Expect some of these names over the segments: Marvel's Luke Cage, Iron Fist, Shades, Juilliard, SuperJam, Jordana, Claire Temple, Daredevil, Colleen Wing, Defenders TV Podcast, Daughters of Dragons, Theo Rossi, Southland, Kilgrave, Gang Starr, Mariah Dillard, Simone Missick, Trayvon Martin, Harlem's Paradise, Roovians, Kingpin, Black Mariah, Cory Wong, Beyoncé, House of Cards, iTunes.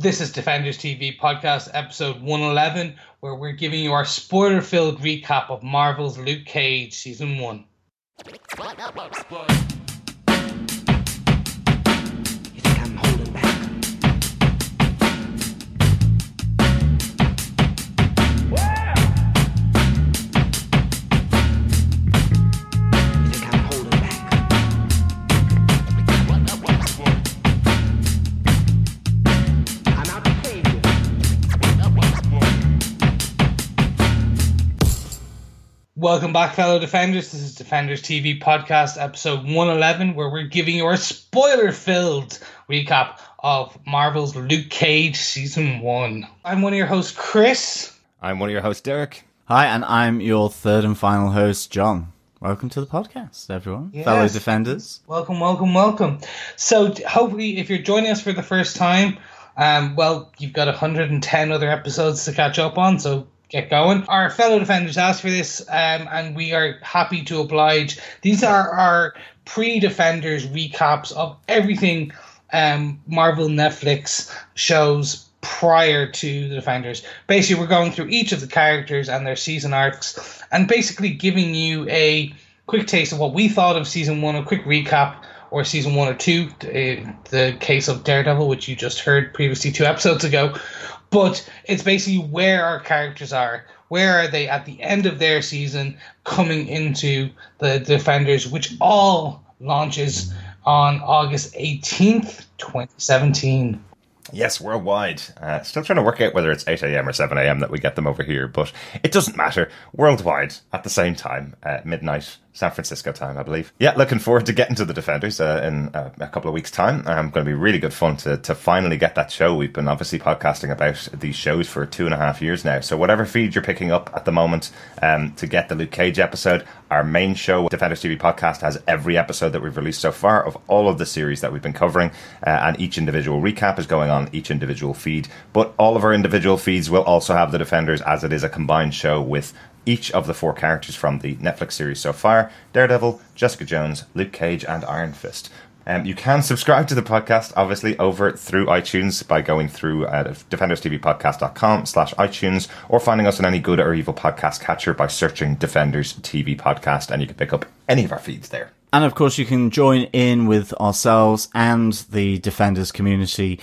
This is Defenders TV Podcast, episode 111, where we're giving you our spoiler-filled recap of Marvel's Luke Cage, Season 1. You think I'm holding back? You think I'm holding back? I'm out to save you. Welcome back, fellow Defenders. This is Defenders TV Podcast, episode 111, where we're giving you our spoiler-filled recap of Marvel's Luke Cage Season 1. I'm one of your hosts, Chris. I'm one of your hosts, Derek. Hi, and I'm your third and final host, John. Welcome to the podcast, everyone. Yes. Fellow Defenders. Welcome, welcome, welcome. So hopefully, if you're joining us for the first time, well, you've got 110 other episodes to catch up on, so get going. Our fellow Defenders asked for this, and we are happy to oblige. These are our pre-Defenders recaps of everything Marvel Netflix shows prior to the Defenders. Basically, we're going through each of the characters and their season arcs, and basically giving you a quick taste of what we thought of Season 1, a quick recap, or Season 1 or 2, the case of Daredevil, which you just heard previously 2 episodes ago. But it's basically where our characters are. Where are they at the end of their season coming into the Defenders, which all launches on August 18th, 2017. Yes, worldwide. Still trying to work out whether it's 8 a.m. or 7 a.m. that we get them over here, but it doesn't matter. Worldwide, at the same time, midnight San Francisco time, I believe. Yeah, looking forward to getting to the Defenders in a couple of weeks' time. Going to be really good fun to finally get that show. We've been obviously podcasting about these shows for 2.5 years now. So whatever feed you're picking up at the moment to get the Luke Cage episode, our main show, Defenders TV Podcast, has every episode that we've released so far of all of the series that we've been covering. And each individual recap is going on each individual feed. But all of our individual feeds will also have the Defenders, as it is a combined show with each of the 4 characters from the Netflix series so far: Daredevil, Jessica Jones, Luke Cage, and Iron Fist. You can subscribe to the podcast, obviously, over through iTunes by going through DefendersTVPodcast.com/iTunes, or finding us on any good or evil podcast catcher by searching Defenders TV Podcast, and you can pick up any of our feeds there. And of course, you can join in with ourselves and the Defenders community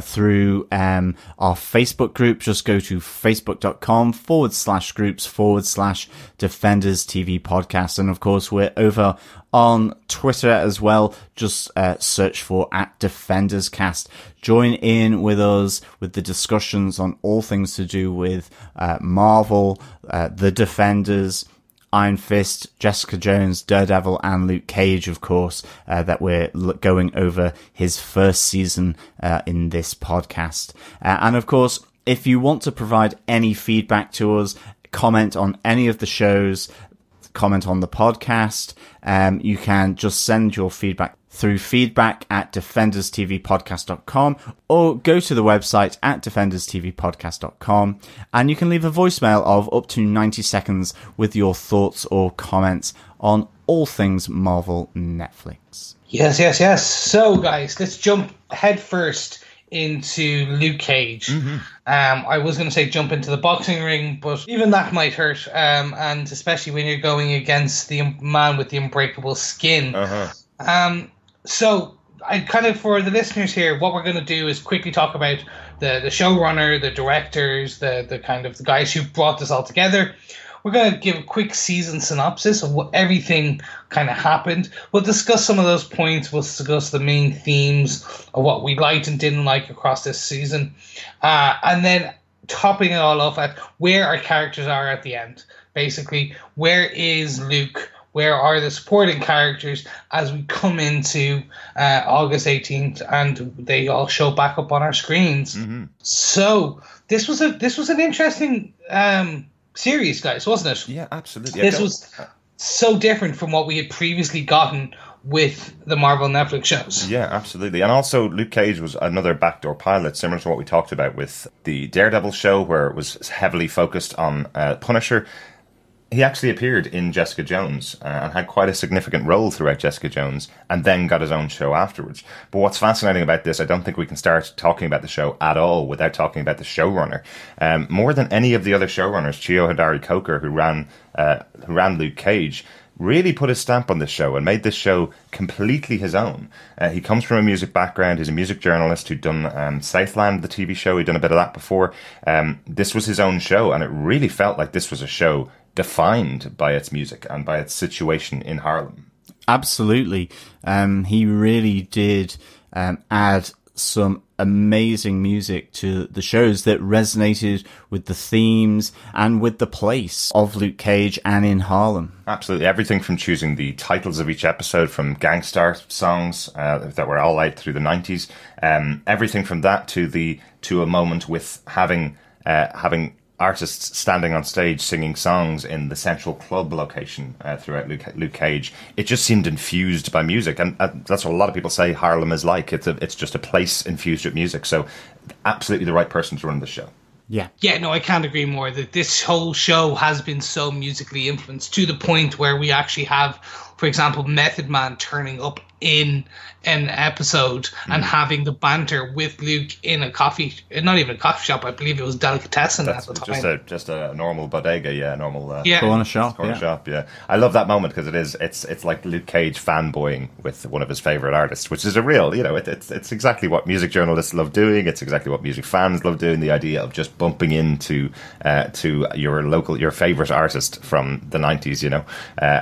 through our Facebook group. Just go to facebook.com/groups/Defenders TV Podcast. And of course, we're over on Twitter as well. Just search for @DefendersCast. Join in with us with the discussions on all things to do with Marvel, the Defenders, Iron Fist, Jessica Jones, Daredevil, and Luke Cage, of course, that we're going over his first season in this podcast. And of course, if you want to provide any feedback to us, comment on any of the shows, comment on the podcast, you can just send your feedback through feedback@defenderstvpodcast.com, or go to the website at defenderstvpodcast.com, and you can leave a voicemail of up to 90 seconds with your thoughts or comments on all things Marvel Netflix. Yes, yes, yes. So, guys, let's jump head first into Luke Cage. Mm-hmm. I was going to say jump into the boxing ring, but even that might hurt, and especially when you're going against the man with the unbreakable skin. Uh-huh. So, I kind of, for the listeners here, what we're going to do is quickly talk about the showrunner, the directors, the kind of the guys who brought this all together. We're going to give a quick season synopsis of what everything kind of happened. We'll discuss some of those points. We'll discuss the main themes of what we liked and didn't like across this season. And then topping it all off at where our characters are at the end. Basically, where is Luke? Where are the supporting characters as we come into August 18th and they all show back up on our screens? Mm-hmm. So this was an interesting series, guys, wasn't it? Yeah, absolutely. This was so different from what we had previously gotten with the Marvel Netflix shows. Yeah, absolutely. And also, Luke Cage was another backdoor pilot, similar to what we talked about with the Daredevil show, where it was heavily focused on Punisher. He actually appeared in Jessica Jones and had quite a significant role throughout Jessica Jones, and then got his own show afterwards. But what's fascinating about this, I don't think we can start talking about the show at all without talking about the showrunner. More than any of the other showrunners, Cheo Hodari Coker, who ran Luke Cage, really put a stamp on this show and made this show completely his own. He comes from a music background. He's a music journalist who'd done Southland, the TV show. He'd done a bit of that before. This was his own show, and it really felt like this was a show defined by its music and by its situation in Harlem. Absolutely. He really did add some amazing music to the shows that resonated with the themes and with the place of Luke Cage and in Harlem. Absolutely. Everything from choosing the titles of each episode from Gang Starr songs that were all out through the 90s, everything from that to a moment with having artists standing on stage singing songs in the central club location throughout Luke Cage. It just seemed infused by music, and that's what a lot of people say Harlem is like. It's just a place infused with music, so absolutely the right person to run the show. Yeah, no, I can't agree more that this whole show has been so musically influenced to the point where we actually have, for example, Method Man turning up in an episode and having the banter with Luke in a coffee, not even a coffee shop, I believe it was Delicatessen at the time. Just a normal bodega, corner shop. I love that moment because it's like Luke Cage fanboying with one of his favourite artists, which is a real, it's exactly what music journalists love doing, it's exactly what music fans love doing, the idea of just bumping into to your favourite artist from the 90s,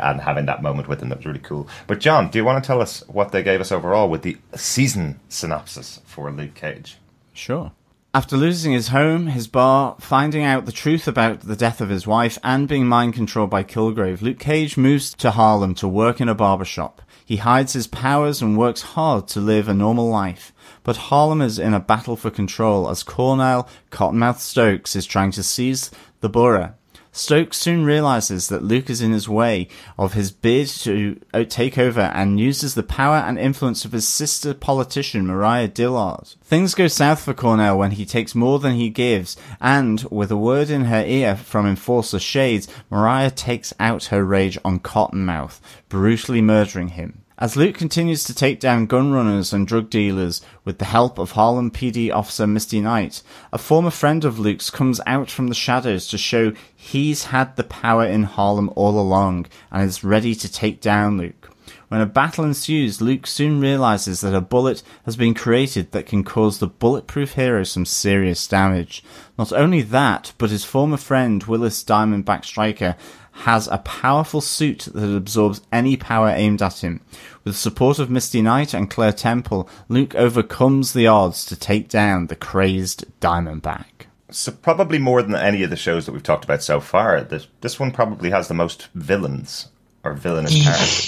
and having that moment with them. That was really cool. But John, do you want to tell us what they gave us overall with the season synopsis for Luke Cage? Sure. After losing his home, his bar, finding out the truth about the death of his wife, and being mind-controlled by Kilgrave, Luke Cage moves to Harlem to work in a barbershop. He hides his powers and works hard to live a normal life. But Harlem is in a battle for control as Cornell Cottonmouth Stokes is trying to seize the borough. Stokes soon realizes that Luke is in his way of his bid to take over and uses the power and influence of his sister politician Mariah Dillard. Things go south for Cornell when he takes more than he gives, and with a word in her ear from enforcer Shades, Mariah takes out her rage on Cottonmouth, brutally murdering him. As Luke continues to take down gunrunners and drug dealers with the help of Harlem PD officer Misty Knight, a former friend of Luke's comes out from the shadows to show he's had the power in Harlem all along and is ready to take down Luke. When a battle ensues, Luke soon realizes that a bullet has been created that can cause the bulletproof hero some serious damage. Not only that, but his former friend Willis Diamondback Striker has a powerful suit that absorbs any power aimed at him. With the support of Misty Knight and Claire Temple, Luke overcomes the odds to take down the crazed Diamondback. So probably more than any of the shows that we've talked about so far, this one probably has the most villains or villainous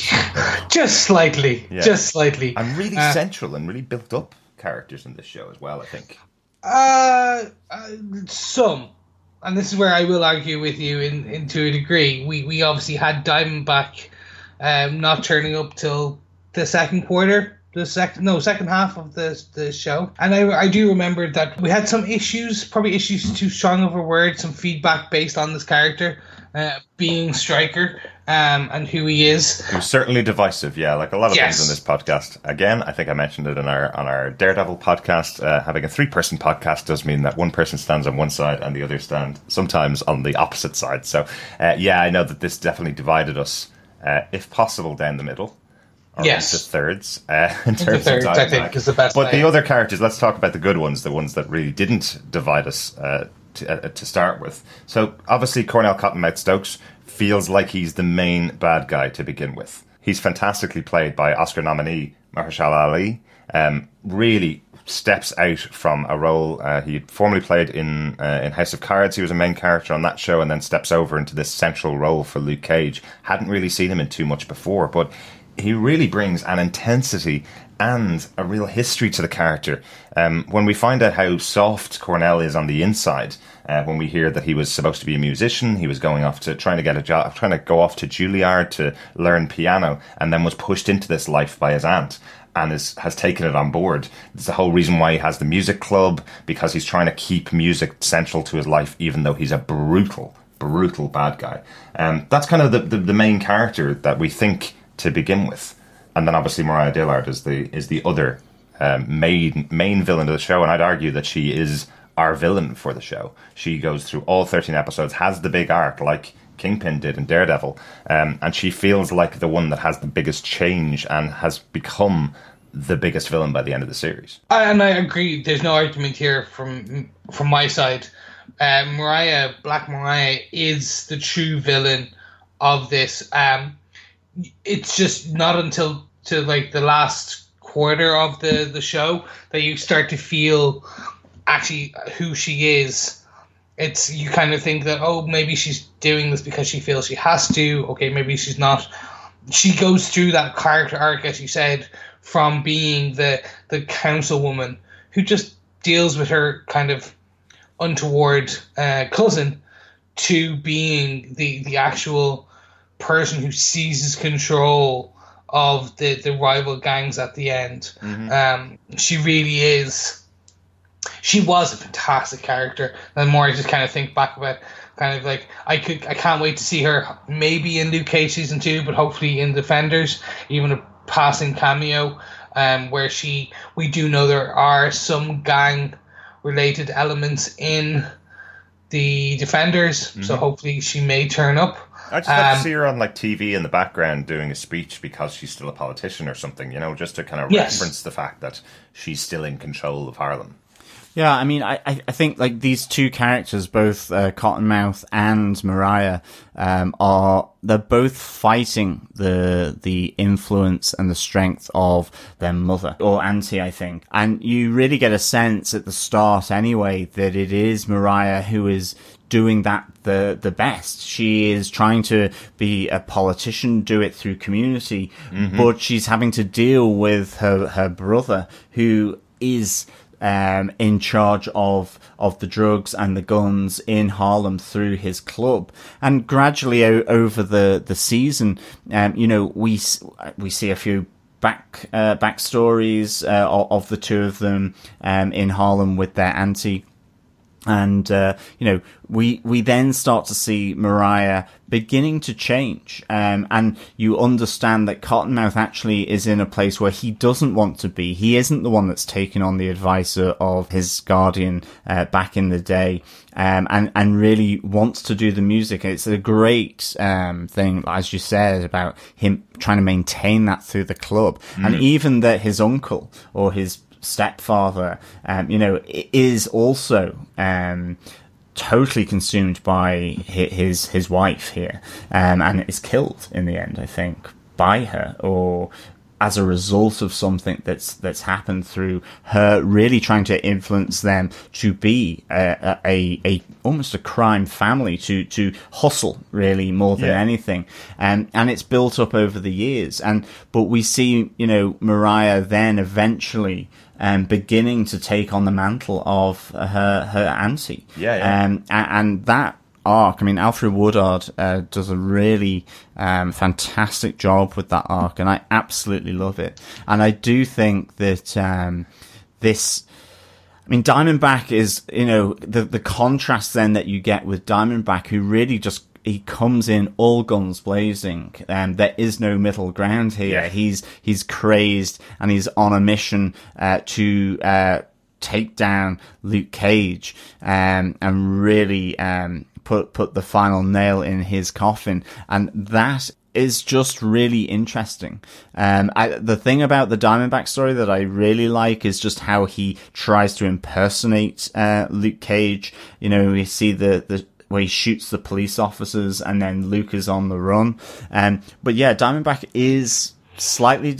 characters. Just slightly. And really central and really built up characters in this show as well, I think. Some. And this is where I will argue with you in to a degree. We obviously had Diamondback not turning up till the second half of the show. And I do remember that we had some issues, probably issues too strong of a word, some feedback based on this character being Striker and who he is. He was certainly divisive, like a lot of things on this podcast. Again, I think I mentioned it on our Daredevil podcast. Having a three-person podcast does mean that one person stands on one side and the other stand sometimes on the opposite side. So, I know that this definitely divided us, if possible, down the middle. Or into thirds in terms of Diamondback. I think is the best. But the other characters, let's talk about the good ones, the ones that really didn't divide us to start with. So obviously Cornell Cottonmouth Stokes feels like he's the main bad guy to begin with. He's fantastically played by Oscar nominee Mahershala Ali. Really steps out from a role he formerly played in House of Cards. He was a main character on that show and then steps over into this central role for Luke Cage. Hadn't really seen him in too much before, but he really brings an intensity and a real history to the character. When we find out how soft Cornell is on the inside, when we hear that he was supposed to be a musician, he was going off to trying to get a job, trying to go off to Juilliard to learn piano, and then was pushed into this life by his aunt and has taken it on board. It's the whole reason why he has the music club, because he's trying to keep music central to his life, even though he's a brutal brutal bad guy. That's kind of the main character that we think to begin with. And then obviously Mariah Dillard is the other main villain of the show, and I'd argue that she is our villain for the show. She goes through all 13 episodes, has the big arc like Kingpin did in Daredevil, and she feels like the one that has the biggest change and has become the biggest villain by the end of the series. And I agree, there's no argument here from my side. Black Mariah is the true villain of this. It's just not until the last quarter of the show that you start to feel actually who she is. It's, you kind of think that, oh, maybe she's doing this because she feels she has to. Okay, maybe she's not. She goes through that character arc, as you said, from being the councilwoman who just deals with her kind of untoward cousin to being the actual person who seizes control of the rival gangs at the end. Mm-hmm. She really is. She was a fantastic character. And the more I just kind of think back about, kind of like, I can't wait to see her maybe in Luke Cage season 2, but hopefully in Defenders, even a passing cameo, where we do know there are some gang related elements in the Defenders, mm-hmm. so hopefully she may turn up. I just love to see her on TV in the background doing a speech because she's still a politician or something, just to kind of reference the fact that she's still in control of Harlem. Yeah, I mean, I think these two characters, both Cottonmouth and Mariah, they're both fighting the influence and the strength of their mother, or auntie, I think. And you really get a sense at the start anyway that it is Mariah who is doing that the best. She is trying to be a politician, do it through community, mm-hmm. but she's having to deal with her brother, who is in charge of the drugs and the guns in Harlem through his club. And gradually over the season, we see a few backstories of the two of them in Harlem with their auntie. And, we then start to see Mariah beginning to change. And you understand that Cottonmouth actually is in a place where he doesn't want to be. He isn't the one that's taken on the advice of his guardian back in the day, and really wants to do the music. It's a great thing, as you said, about him trying to maintain that through the club. Mm. And even that his uncle or his stepfather, is also totally consumed by his wife here, and is killed in the end, I think, by her, or as a result of something that's happened through her really trying to influence them to be a almost a crime family, to hustle really more than anything, and it's built up over the years. But we see Mariah then eventually beginning to take on the mantle of her auntie. And that arc, I mean, Alfred Woodard does a really fantastic job with that arc, and I absolutely love it. And I do think that Diamondback is, the contrast then that you get with Diamondback, who really just, he comes in all guns blazing, and there is no middle ground here. Yeah. He's crazed, and he's on a mission to take down Luke Cage, and really put the final nail in his coffin, and that is just really interesting. The thing about the Diamondback story that I really like is just how he tries to impersonate Luke Cage. We see the where he shoots the police officers and then Luke is on the run. But Diamondback is slightly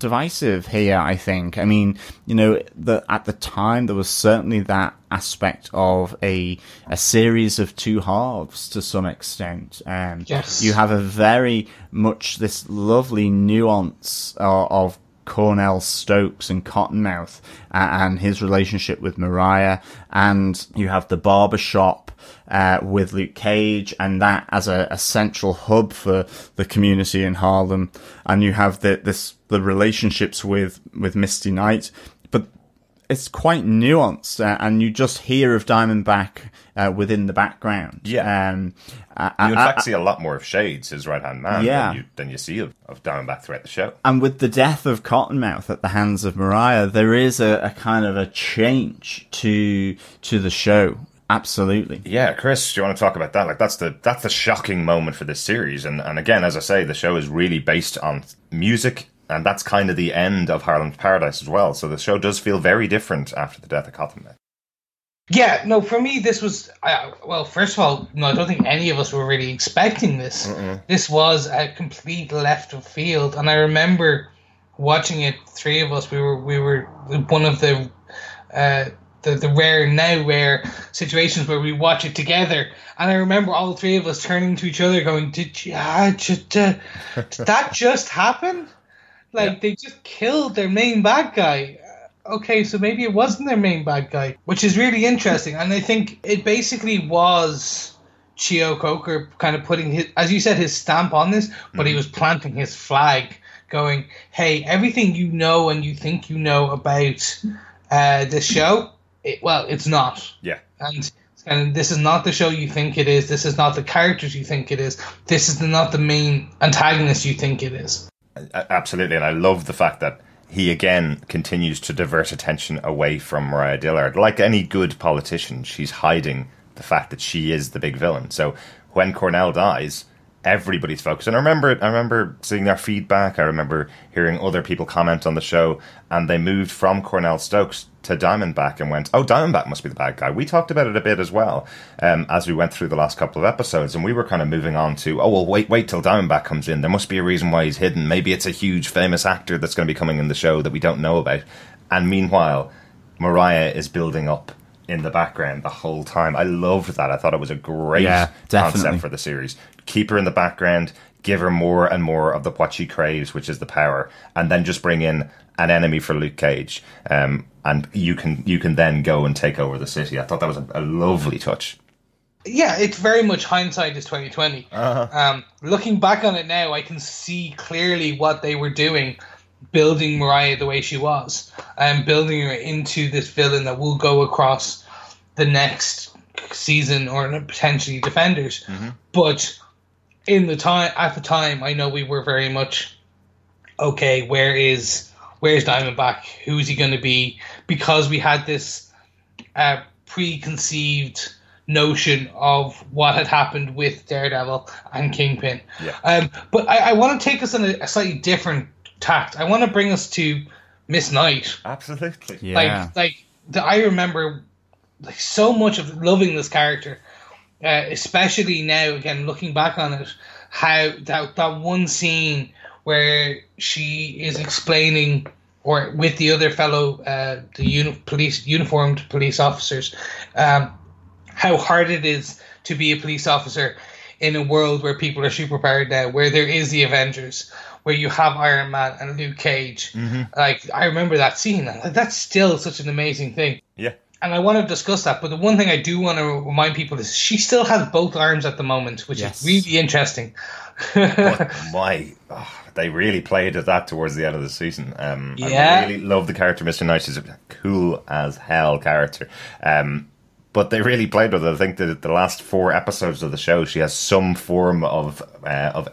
divisive here, I think. I mean, at the time there was certainly that aspect of a series of two halves to some extent. You have a very much this lovely nuance of Cornell Stokes and Cottonmouth and his relationship with Mariah, and you have the barbershop with Luke Cage, and that as a central hub for the community in Harlem, and you have the relationships with Misty Knight. But it's quite nuanced, and you just hear of Diamondback within the background. Yeah, you in fact see a lot more of Shades, his right-hand man, than you see of Diamondback throughout the show. And with the death of Cottonmouth at the hands of Mariah, there is a kind of a change to the show. Absolutely. Yeah, Chris, do you want to talk about that? Like, that's the shocking moment for this series. And again, as I say, the show is really based on music, and that's kind of the end of Harlem's Paradise as well. So the show does feel very different after the death of Cottonmouth. Yeah, no, for me, this was... well, first of all, no, I don't think any of us were really expecting this. Mm-mm. This was a complete left of field. And I remember watching it, three of us, we were one of the rare situations where we watch it together. And I remember all three of us turning to each other going, did that just happen? Like, yeah. They just killed their main bad guy. Okay, so maybe it wasn't their main bad guy, which is really interesting. And I think it basically was Cheo Coker kind of putting his, as you said, his stamp on this, but he was planting his flag going, hey, everything you know and you think you know about the show... it's not. Yeah. And this is not the show you think it is. This is not the characters you think it is. This is not the main antagonist you think it is. Absolutely. And I love the fact that he, again, continues to divert attention away from Mariah Dillard. Like any good politician, she's hiding the fact that she is the big villain. So when Cornell dies, everybody's focused. And I remember seeing their feedback. I remember hearing other people comment on the show. And they moved from Cornell Stokes to Diamondback and went, oh, Diamondback must be the bad guy. We talked about it a bit as well as we went through the last couple of episodes, and we were kind of moving on to, oh, well, wait till Diamondback comes in. There must be a reason why he's hidden. Maybe it's a huge famous actor that's going to be coming in the show that we don't know about. And meanwhile, Mariah is building up in the background the whole time. I loved that. I thought it was a great concept for the series. Keep her in the background, give her more and more of the what she craves, which is the power, and then just bring in an enemy for Luke Cage, and you can then go and take over the city. I thought that was a lovely touch. Yeah, it's very much hindsight is 2020. Uh-huh. Looking back on it now, I can see clearly what they were doing, building Mariah the way she was, and building her into this villain that will go across the next season or potentially Defenders. Mm-hmm. But at the time, I know we were very much okay. Where's Diamondback? Who is he going to be? Because we had this preconceived notion of what had happened with Daredevil and Kingpin. Yeah. But I want to take us on a slightly different tact. I want to bring us to Miss Knight. Absolutely. Yeah. Like I remember like so much of loving this character, especially now, again, looking back on it, how that one scene where she is explaining, or with the other fellow, uniformed police officers, how hard it is to be a police officer in a world where people are superpowered now, where there is the Avengers, where you have Iron Man and Luke Cage. Mm-hmm. Like, I remember that scene. That's still such an amazing thing. Yeah. And I want to discuss that, but the one thing I do want to remind people is she still has both arms at the moment, which is really interesting. But they really played at that towards the end of the season. I really love the character. Mr. Knight is a cool as hell character. But they really played with it. I think that the last four episodes of the show, she has some form of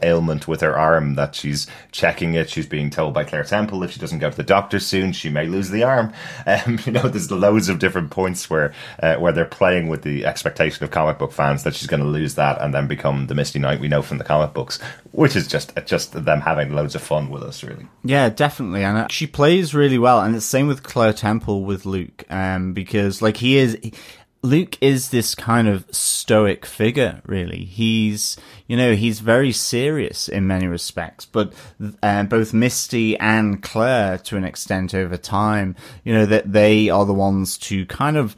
ailment with her arm that she's checking it. She's being told by Claire Temple if she doesn't go to the doctor soon, she may lose the arm. There's loads of different points where they're playing with the expectation of comic book fans that she's going to lose that and then become the Misty Knight we know from the comic books, which is just them having loads of fun with us, really. Yeah, definitely. And she plays really well. And it's the same with Claire Temple with Luke, because like Luke is this kind of stoic figure, really. He's very serious in many respects, but both Misty and Claire, to an extent over time, that they are the ones to kind of,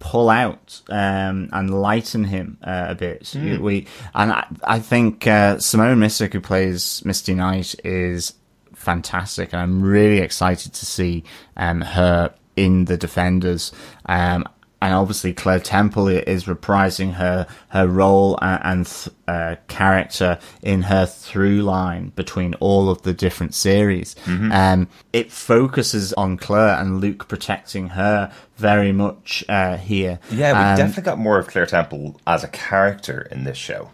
pull out and lighten him a bit. Mm. I think Simone Missick, who plays Misty Knight, is fantastic, and I'm really excited to see her in the Defenders. And obviously Claire Temple is reprising her role and character in her through line between all of the different series. Mm-hmm. It focuses on Claire and Luke protecting her very much here. Yeah, we definitely got more of Claire Temple as a character in this show.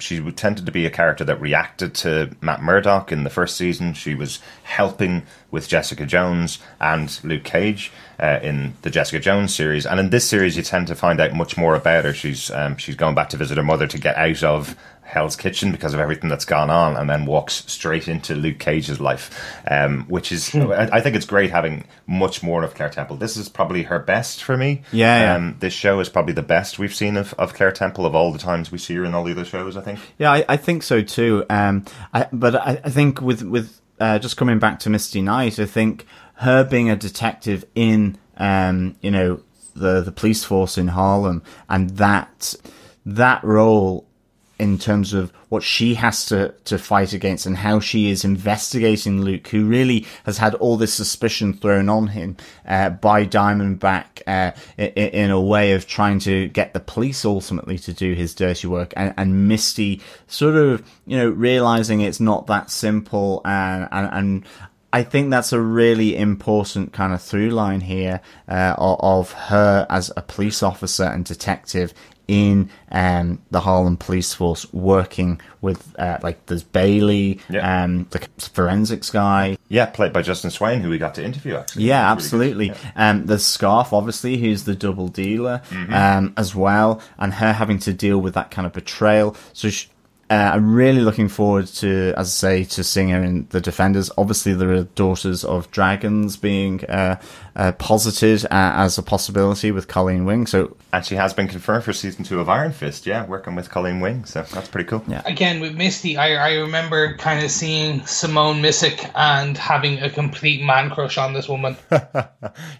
She tended to be a character that reacted to Matt Murdock in the first season. She was helping with Jessica Jones and Luke Cage in the Jessica Jones series. And in this series, you tend to find out much more about her. She's going back to visit her mother to get out of Hell's Kitchen because of everything that's gone on, and then walks straight into Luke Cage's life, which is, I think it's great having much more of Claire Temple. This is probably her best for me. Yeah. This show is probably the best we've seen of Claire Temple of all the times we see her in all the other shows, I think. Yeah, I think so too. But I think with just coming back to Misty Knight, I think her being a detective in, the police force in Harlem, and that role in terms of what she has to fight against and how she is investigating Luke, who really has had all this suspicion thrown on him by Diamondback in a way of trying to get the police ultimately to do his dirty work. And Misty sort of, realizing it's not that simple. And I think that's a really important kind of through line here of her as a police officer and detective in the Harlem police force, working with there's Bailey, yeah, the forensics guy, yeah, played by Justin Swain, who we got to interview actually. Yeah, absolutely. Really, yeah. There's Scarf, obviously, who's the double dealer, mm-hmm, as well, and her having to deal with that kind of betrayal. So I'm really looking forward to, as I say, to seeing her in The Defenders. Obviously, there are Daughters of Dragons being posited as a possibility with Colleen Wing. So, and she has been confirmed for season 2 of Iron Fist, yeah, working with Colleen Wing. So that's pretty cool. Yeah. Again, with Misty, I remember kind of seeing Simone Missick and having a complete man crush on this woman.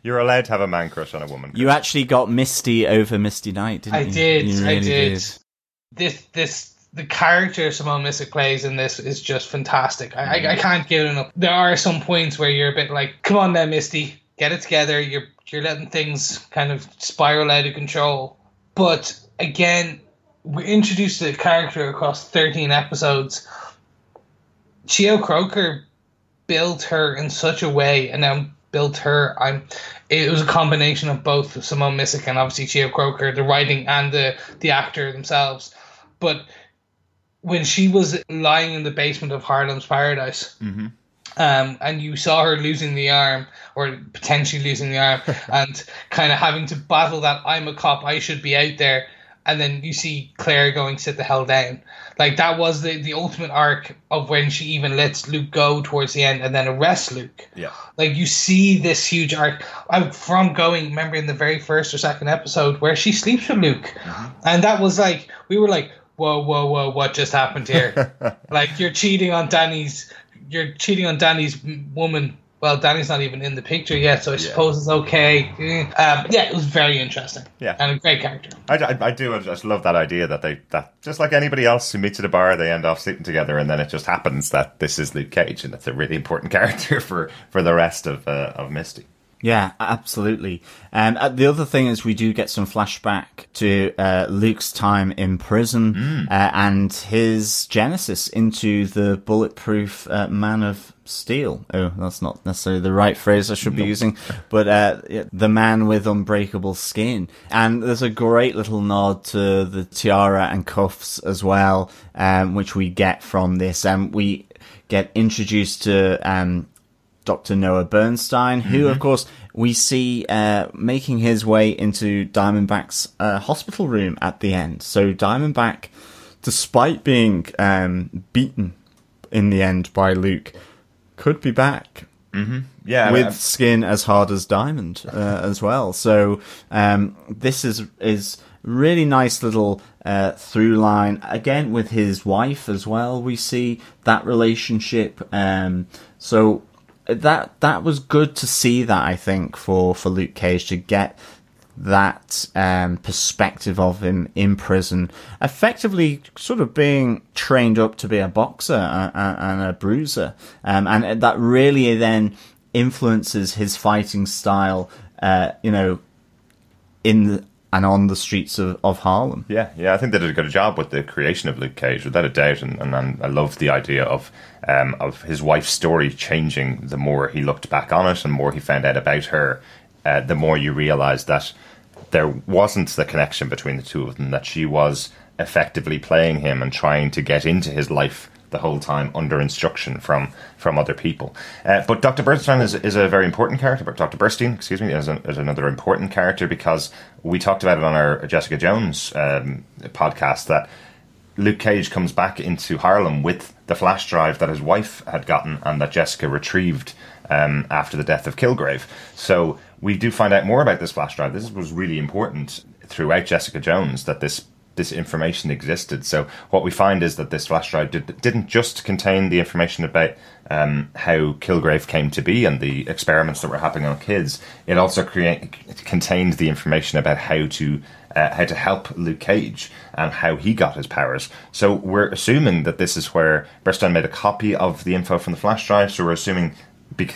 You're allowed to have a man crush on a woman. You actually got Misty over Misty Knight, didn't you? I did. The character Simone Missick plays in this is just fantastic. I can't give it enough. There are some points where you're a bit like, come on now, Misty, get it together. You're letting things kind of spiral out of control. But again, we're introduced to the character across 13 episodes. Cheo Croker built her in such a way, and now built her. It was a combination of both Simone Missick and obviously Cheo Croker, the writing and the actor themselves. But when she was lying in the basement of Harlem's Paradise, mm-hmm, and you saw her losing the arm, or potentially losing the arm, and kind of having to battle that, I'm a cop, I should be out there, and then you see Claire going, sit the hell down. Like, that was the ultimate arc of when she even lets Luke go towards the end and then arrests Luke. Yeah. Like, you see this huge arc remember in the very first or second episode where she sleeps with Luke. Mm-hmm. And that was like, we were like, whoa, what just happened here? Like, you're cheating on Danny's woman. Well, Danny's not even in the picture yet, so I suppose it's okay. It was very interesting. Yeah. And a great character. I just love that idea that just like anybody else who meets at a bar, they end off sleeping together, and then it just happens that this is Luke Cage, and that's a really important character for the rest of Misty. Yeah, absolutely. The other thing is we do get some flashback to Luke's time in prison and his genesis into the bulletproof man of steel. Oh, that's not necessarily the right phrase I should be using, but the man with unbreakable skin. And there's a great little nod to the tiara and cuffs as well, which we get from this. We get introduced to Dr. Noah Bernstein, who, of course, we see making his way into Diamondback's hospital room at the end. So Diamondback, despite being beaten in the end by Luke, could be back. Mm-hmm. Yeah, with skin as hard as diamond as well. So this is really nice little through line. Again, with his wife as well, we see that relationship. So that was good to see that, I think, for Luke Cage, to get that perspective of him in prison, effectively sort of being trained up to be a boxer and a bruiser, and that really then influences his fighting style in and on the streets of Harlem. Yeah, I think they did a good job with the creation of Luke Cage, without a doubt, and I love the idea of his wife's story changing the more he looked back on it and the more he found out about her, the more you realise that there wasn't the connection between the two of them, that she was effectively playing him and trying to get into his life the whole time under instruction from other people. But Dr. Bernstein is a very important character. But Dr. Bernstein, excuse me, is another important character, because we talked about it on our Jessica Jones podcast, that Luke Cage comes back into Harlem with the flash drive that his wife had gotten and that Jessica retrieved after the death of Kilgrave. So we do find out more about this flash drive. This was really important throughout Jessica Jones, that this information existed. So what we find is that this flash drive didn't just contain the information about how Kilgrave came to be and the experiments that were happening on kids. It also contained the information about how to help Luke Cage and how he got his powers. So we're assuming that this is where Bernstein made a copy of the info from the flash drive. So we're assuming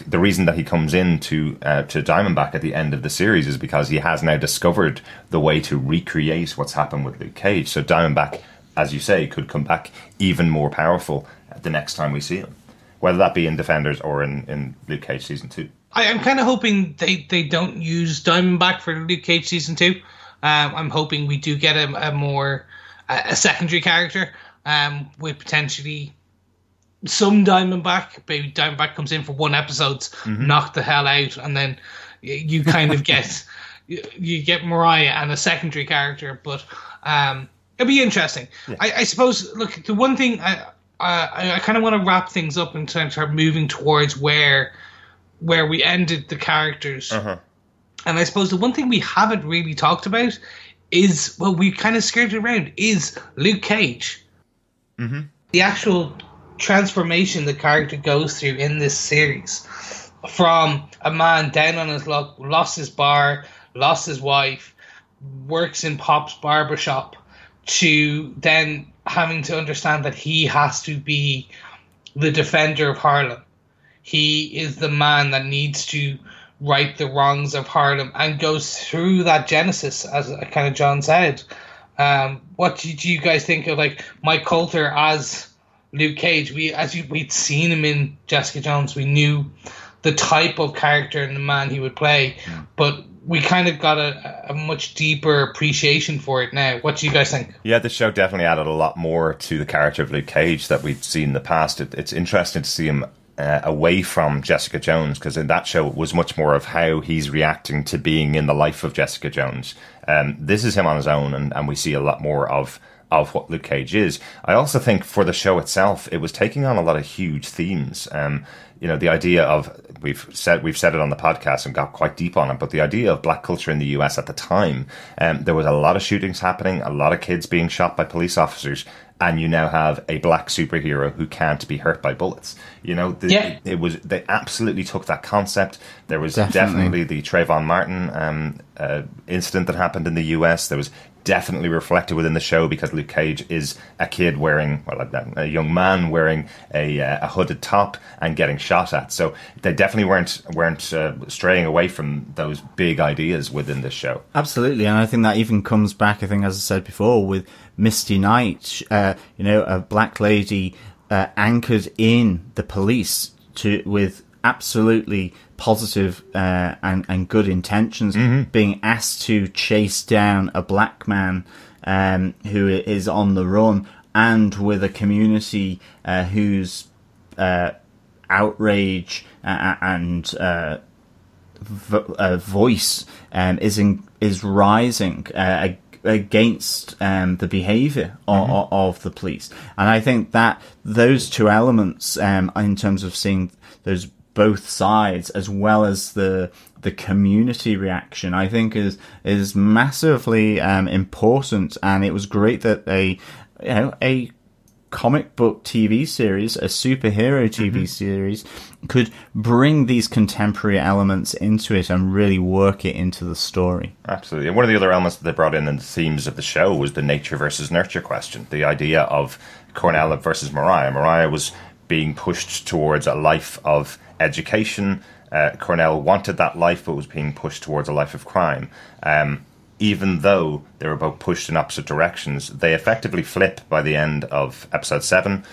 the reason that he comes in to Diamondback at the end of the series is because he has now discovered the way to recreate what's happened with Luke Cage. So Diamondback, as you say, could come back even more powerful the next time we see him, whether that be in Defenders or in Luke Cage Season 2. I'm kind of hoping they don't use Diamondback for Luke Cage Season 2. I'm hoping we do get a more secondary character with potentially some Diamondback. Maybe Diamondback comes in for one episode, knock the hell out, and then you kind of get you get Mariah and a secondary character. But it'll be interesting. Yeah. I suppose. Look, the one thing I kind of want to wrap things up and try to start moving towards where we ended the characters. Uh-huh. And I suppose the one thing we haven't really talked about is, well, we kind of skirted around, is Luke Cage. Mm-hmm. The actual transformation the character goes through in this series, from a man down on his luck, lost his bar, lost his wife, works in Pop's barbershop, to then having to understand that he has to be the defender of Harlem. He is the man that needs to right the wrongs of Harlem, and goes through that genesis, as kind of John said. What do you guys think of, like, Mike Coulter as Luke Cage? We'd seen him in Jessica Jones. We knew the type of character and the man he would play, but we kind of got a much deeper appreciation for it now. What do you guys think? Yeah, this show definitely added a lot more to the character of Luke Cage that we'd seen in the past. It's interesting to see him away from Jessica Jones, because in that show it was much more of how he's reacting to being in the life of Jessica Jones. This is him on his own, and we see a lot more of what Luke Cage is. I also think for the show itself, it was taking on a lot of huge themes. The idea of, we've said it on the podcast and got quite deep on it, but the idea of black culture in the US at the time, there was a lot of shootings happening, a lot of kids being shot by police officers. And you now have a black superhero who can't be hurt by bullets. They absolutely took that concept. There was definitely the Trayvon Martin incident that happened in the US. There was definitely reflected within the show, because Luke Cage is a young man wearing a hooded top and getting shot at. So they definitely weren't straying away from those big ideas within this show. Absolutely, and I think that even comes back, I think, as I said before, with Misty Knight, a black lady anchored in the police with absolutely positive and good intentions, being asked to chase down a black man who is on the run, and with a community whose outrage and voice is rising against the behaviour of the police. And I think that those two elements, in terms of seeing those both sides, as well as the community reaction, I think is massively important. And it was great that a comic book TV series, a superhero TV series, could bring these contemporary elements into it and really work it into the story. Absolutely. And one of the other elements that they brought in the themes of the show was the nature versus nurture question. The idea of Cornell versus Mariah. Mariah was being pushed towards a life of education. Cornell wanted that life, but was being pushed towards a life of crime. even though they were both pushed in opposite directions, they effectively flip by the end of episode 7.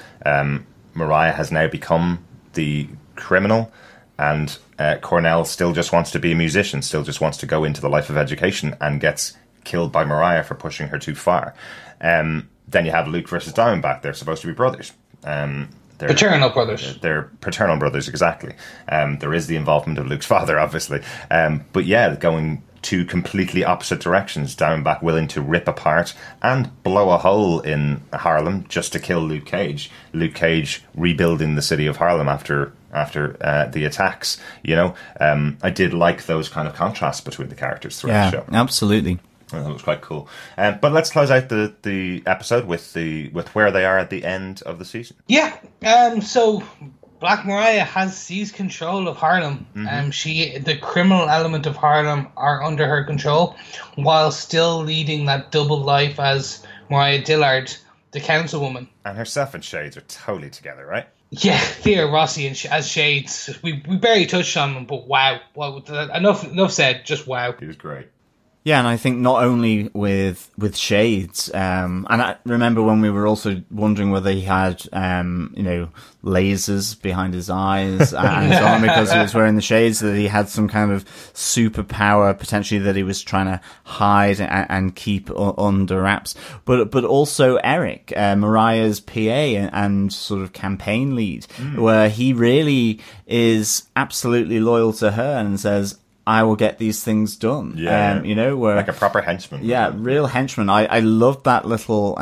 Mariah has now become the criminal, and Cornell still just wants to be a musician, still just wants to go into the life of education, and gets killed by Mariah for pushing her too far. Then you have Luke versus Diamondback. They're supposed to be brothers. Paternal brothers. They're paternal brothers, exactly. There is the involvement of Luke's father, obviously. But yeah, going two completely opposite directions. Diamondback willing to rip apart and blow a hole in Harlem just to kill Luke Cage. Luke Cage rebuilding the city of Harlem after the attacks. You know, I did like those kind of contrasts between the characters throughout the show. Absolutely. That was quite cool. But let's close out the episode with where they are at the end of the season. Yeah. So Black Mariah has seized control of Harlem. Mm-hmm. The criminal element of Harlem are under her control, while still leading that double life as Mariah Dillard, the councilwoman. And herself and Shades are totally together, right? Yeah, Theo Rossi as Shades. We barely touched on him, but wow. Well, enough said, just wow. He was great. Yeah, and I think not only with Shades, and I remember when we were also wondering whether he had, lasers behind his eyes and his arm because he was wearing the shades, that he had some kind of superpower potentially that he was trying to hide and keep under wraps. But also Eric, Mariah's PA and sort of campaign lead, where he really is absolutely loyal to her and says, I will get these things done. Yeah, like a proper henchman. Yeah, real henchman. I loved that little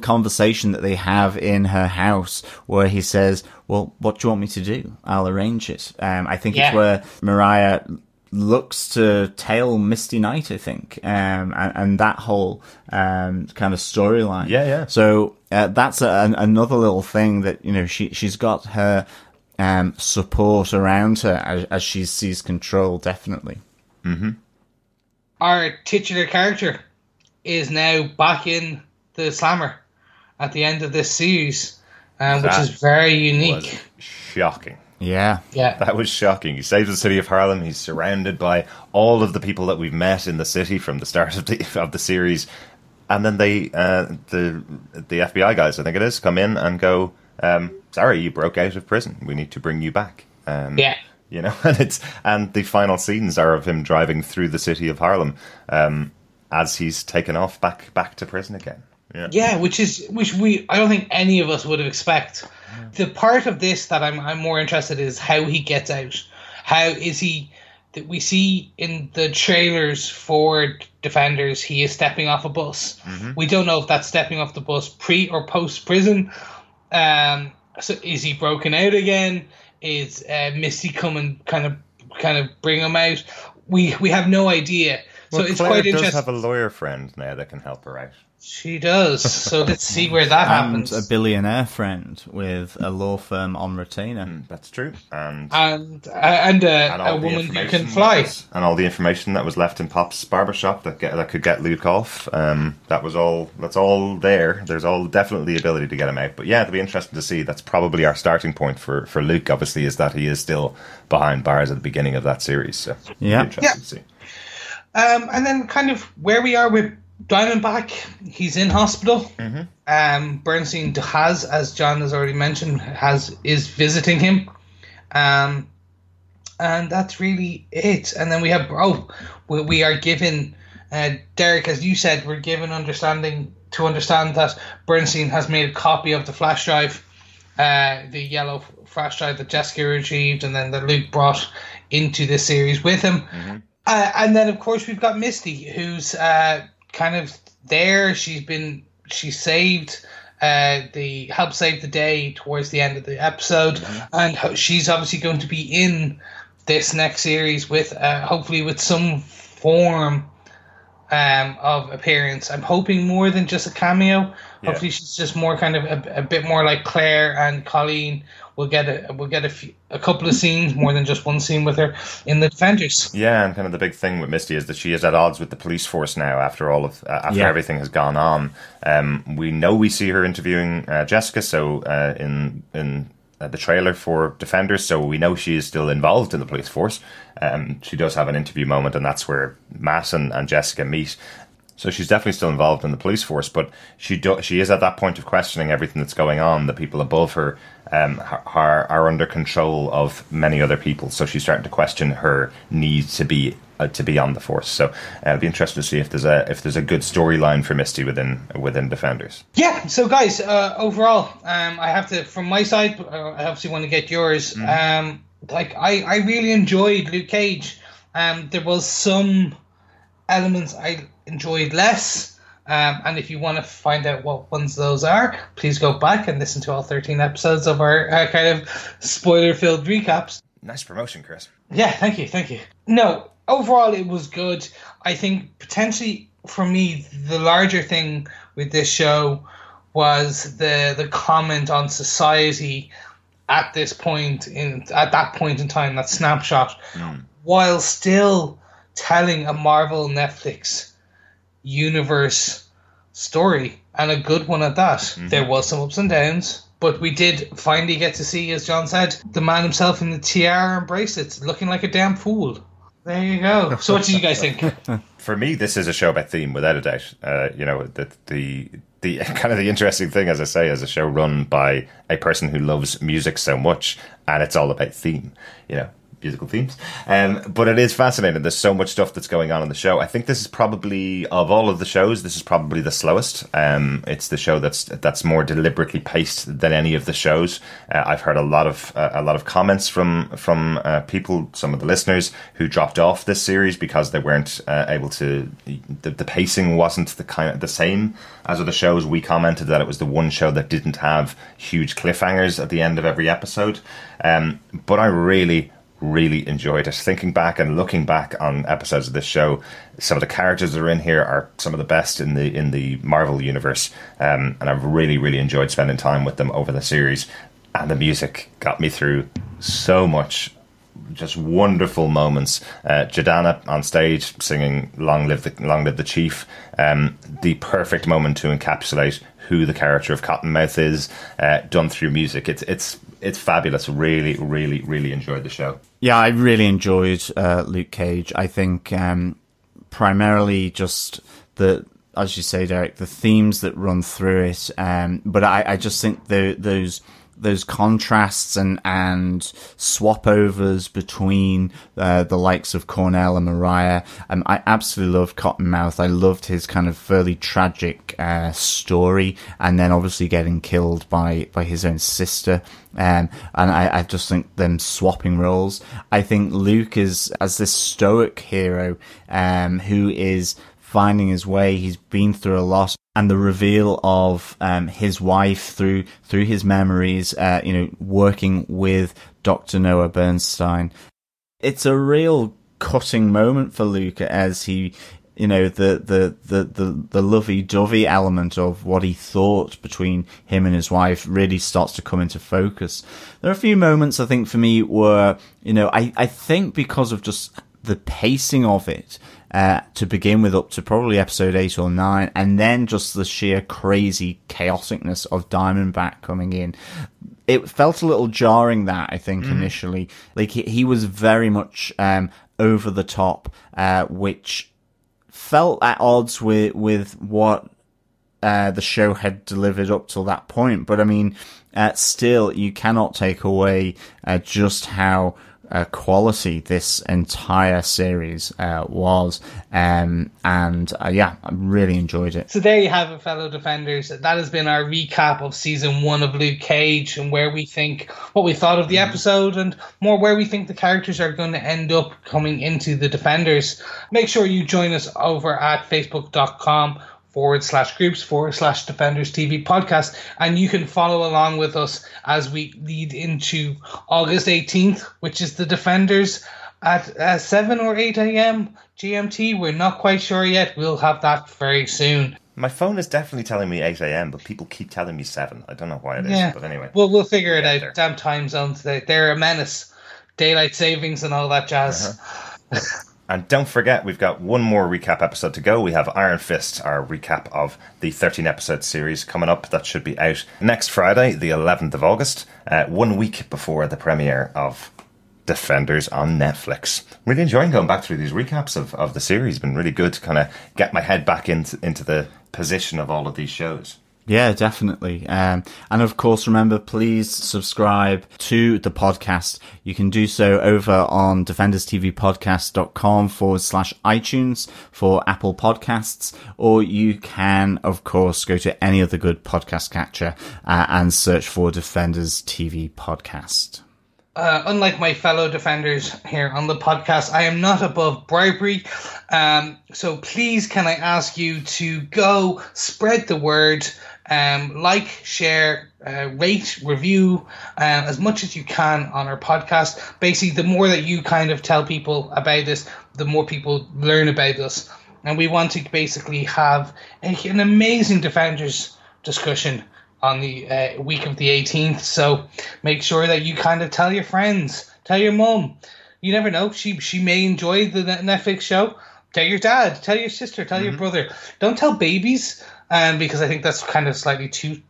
conversation that they have in her house where he says, "Well, what do you want me to do? I'll arrange it." I think it's where Mariah looks to tail Misty Knight, I think, and that whole kind of storyline. Yeah, yeah. So that's another little thing that she's got her. Support around her as she sees control, definitely. Mm-hmm. Our titular character is now back in the slammer at the end of this series, which is very unique. Shocking. Yeah. That was shocking. He saves the city of Harlem. He's surrounded by all of the people that we've met in the city from the start of the series, and then they the FBI guys, I think it is, come in and go, sorry, you broke out of prison. We need to bring you back. And the final scenes are of him driving through the city of Harlem as he's taken off back to prison again. Yeah. Yeah, which I don't think any of us would have expected. The part of this that I'm more interested in is how he gets out. How is he? That we see in the trailers for Defenders, he is stepping off a bus. Mm-hmm. We don't know if that's stepping off the bus pre or post prison. So is he broken out again? Is Misty come and kind of bring him out? We have no idea. Well, so it's Claire quite interesting. She does have a lawyer friend now that can help her out. She does. So let's see where that happens. And a billionaire friend with a law firm on retainer. That's true. And a woman who can fly. And all the information that was left in Pop's barbershop that could get Luke off. That was all. That's all there. There's all definitely ability to get him out. But yeah, it'll be interesting to see. That's probably our starting point for Luke. Obviously, is that he is still behind bars at the beginning of that series. So it'll be interesting to see. And then kind of where we are with Diamondback, he's in hospital. Mm-hmm. Bernstein has, as John has already mentioned, is visiting him. And that's really it. And then we have, we are given, Derek, as you said, we're given to understand that Bernstein has made a copy of the flash drive, the yellow flash drive that Jessica retrieved and then that Luke brought into this series with him. Mm-hmm. And then, of course, we've got Misty, who's kind of there. She helped save the day towards the end of the episode, and she's obviously going to be in this next series with hopefully with some form of appearance. I'm hoping more than just a cameo. Yeah. Hopefully, she's just more kind of a bit more like Claire and Colleen. We'll get a couple of scenes, more than just one scene with her in the Defenders. Yeah, and kind of the big thing with Misty is that she is at odds with the police force now after everything has gone on. We see her interviewing Jessica, so in the trailer for Defenders, so we know she is still involved in the police force. She does have an interview moment, and that's where Matt and Jessica meet. So she's definitely still involved in the police force, but she is at that point of questioning everything that's going on. The people above her are under control of many other people, so she's starting to question her need to be on the force. So it'll be interesting to see if there's a good storyline for Misty within Defenders. Yeah. So guys, overall, I have to, from my side, I obviously want to get yours. Mm-hmm. I really enjoyed Luke Cage. There was some elements I enjoyed less, and if you want to find out what ones those are, please go back and listen to all 13 episodes of our kind of spoiler-filled recaps. Nice promotion, Chris. Yeah, thank you. No, overall it was good. I think potentially for me the larger thing with this show was the comment on society at this point at that point in time, that snapshot, while still telling a Marvel Netflix universe story, and a good one at that. Mm-hmm. There was some ups and downs, but we did finally get to see, as John said, the man himself in the tiara and bracelets looking like a damn fool. There you go. So what did you guys think? For me, this is a show about theme, without a doubt. The kind of the interesting thing, as I say, is a show run by a person who loves music so much, and it's all about theme, musical themes. But it is fascinating. There's so much stuff that's going on in the show. I think this is probably, of all of the shows, this is probably the slowest. It's the show that's more deliberately paced than any of the shows. I've heard a lot of comments from people, some of the listeners, who dropped off this series because they weren't able to. The pacing wasn't the same as other shows. We commented that it was the one show that didn't have huge cliffhangers at the end of every episode. But I really enjoyed it. Thinking back and looking back on episodes of this show, some of the characters that are in here are some of the best in the Marvel universe, and I've really enjoyed spending time with them over the series. And the music got me through so much. Just wonderful moments. Jordana on stage singing "Long Live the Chief," the perfect moment to encapsulate who the character of Cottonmouth is, done through music. It's fabulous. Really enjoyed the show. Yeah, I really enjoyed Luke Cage. I think primarily just as you say, Derek, the themes that run through it. But I just think those contrasts and swap overs between the likes of Cornell and Mariah. I absolutely loved Cottonmouth. I loved his kind of fairly tragic story, and then obviously getting killed by his own sister. And I just think them swapping roles. I think Luke is as this stoic hero who is finding his way. He's been through a lot. And the reveal of his wife through his memories, working with Dr. Noah Bernstein. It's a real cutting moment for Luke as he, the lovey-dovey element of what he thought between him and his wife really starts to come into focus. There are a few moments I think for me were, I think because of just the pacing of it, to begin with, up to probably episode 8 or 9, and then just the sheer crazy chaoticness of Diamondback coming in. It felt a little jarring, that I think initially, like he was very much over the top, which felt at odds with what the show had delivered up till that point. But I mean, still, you cannot take away just how quality this entire series was, I really enjoyed it. So there you have it, fellow Defenders. That has been our recap of season 1 of Luke Cage, and where we think, what we thought of the episode, and more where we think the characters are going to end up coming into the Defenders. Make sure you join us over at facebook.com/groups/Defenders TV Podcast, and you can follow along with us as we lead into August 18th, which is the Defenders at 7 or 8 a.m. GMT. We're not quite sure yet. We'll have that very soon. My phone is definitely telling me 8 a.m., but people keep telling me 7. I don't know why it is, but anyway. Well, we'll figure it out. There. Damn time zones. They're a menace. Daylight savings and all that jazz. And don't forget, we've got one more recap episode to go. We have Iron Fist, our recap of the 13-episode series coming up. That should be out next Friday, the 11th of August, 1 week before the premiere of Defenders on Netflix. Really enjoying going back through these recaps of the series. It's been really good to kind of get my head back into the position of all of these shows. Yeah, definitely. And of course, remember, please subscribe to the podcast. You can do so over on DefendersTVPodcast.com/iTunes for Apple Podcasts, or you can, of course, go to any other good podcast catcher and search for Defenders TV Podcast. Unlike my fellow defenders here on the podcast, I am not above bribery. So please, can I ask you to go spread the word, like, share, rate, review as much as you can on our podcast. Basically, the more that you kind of tell people about this, the more people learn about us. And we want to basically have an amazing Defenders discussion on the week of the 18th, so make sure that you kind of tell your friends, tell your mum. You never know, she may enjoy the Netflix show. Tell your dad, tell your sister, tell your brother. Don't tell babies, because I think that's kind of slightly too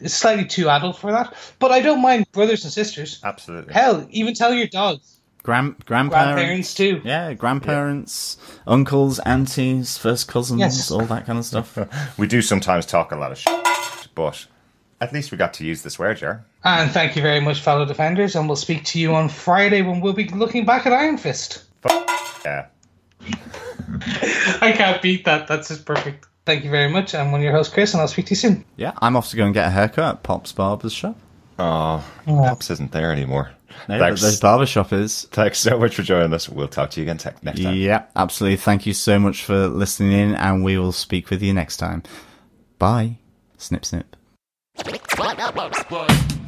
adult for that. But I don't mind brothers and sisters. Absolutely. Hell, even tell your dogs. Grandparents too. Yeah, grandparents, yeah. Uncles, aunties, first cousins, yes. All that kind of stuff. We do sometimes talk a lot of shit, but at least we got to use the swear jar. And thank you very much, fellow defenders, and we'll speak to you on Friday when we'll be looking back at Iron Fist. Yeah. I can't beat that. That's just perfect. Thank you very much. I'm one of your hosts, Chris, and I'll speak to you soon. Yeah, I'm off to go and get a haircut at Pop's Barber's Shop. Oh, Pop's isn't there anymore. No, thanks. But the barbershop is. Thanks so much for joining us. We'll talk to you again next time. Yeah, absolutely. Thank you so much for listening in, and we will speak with you next time. Bye. Snip, snip. What?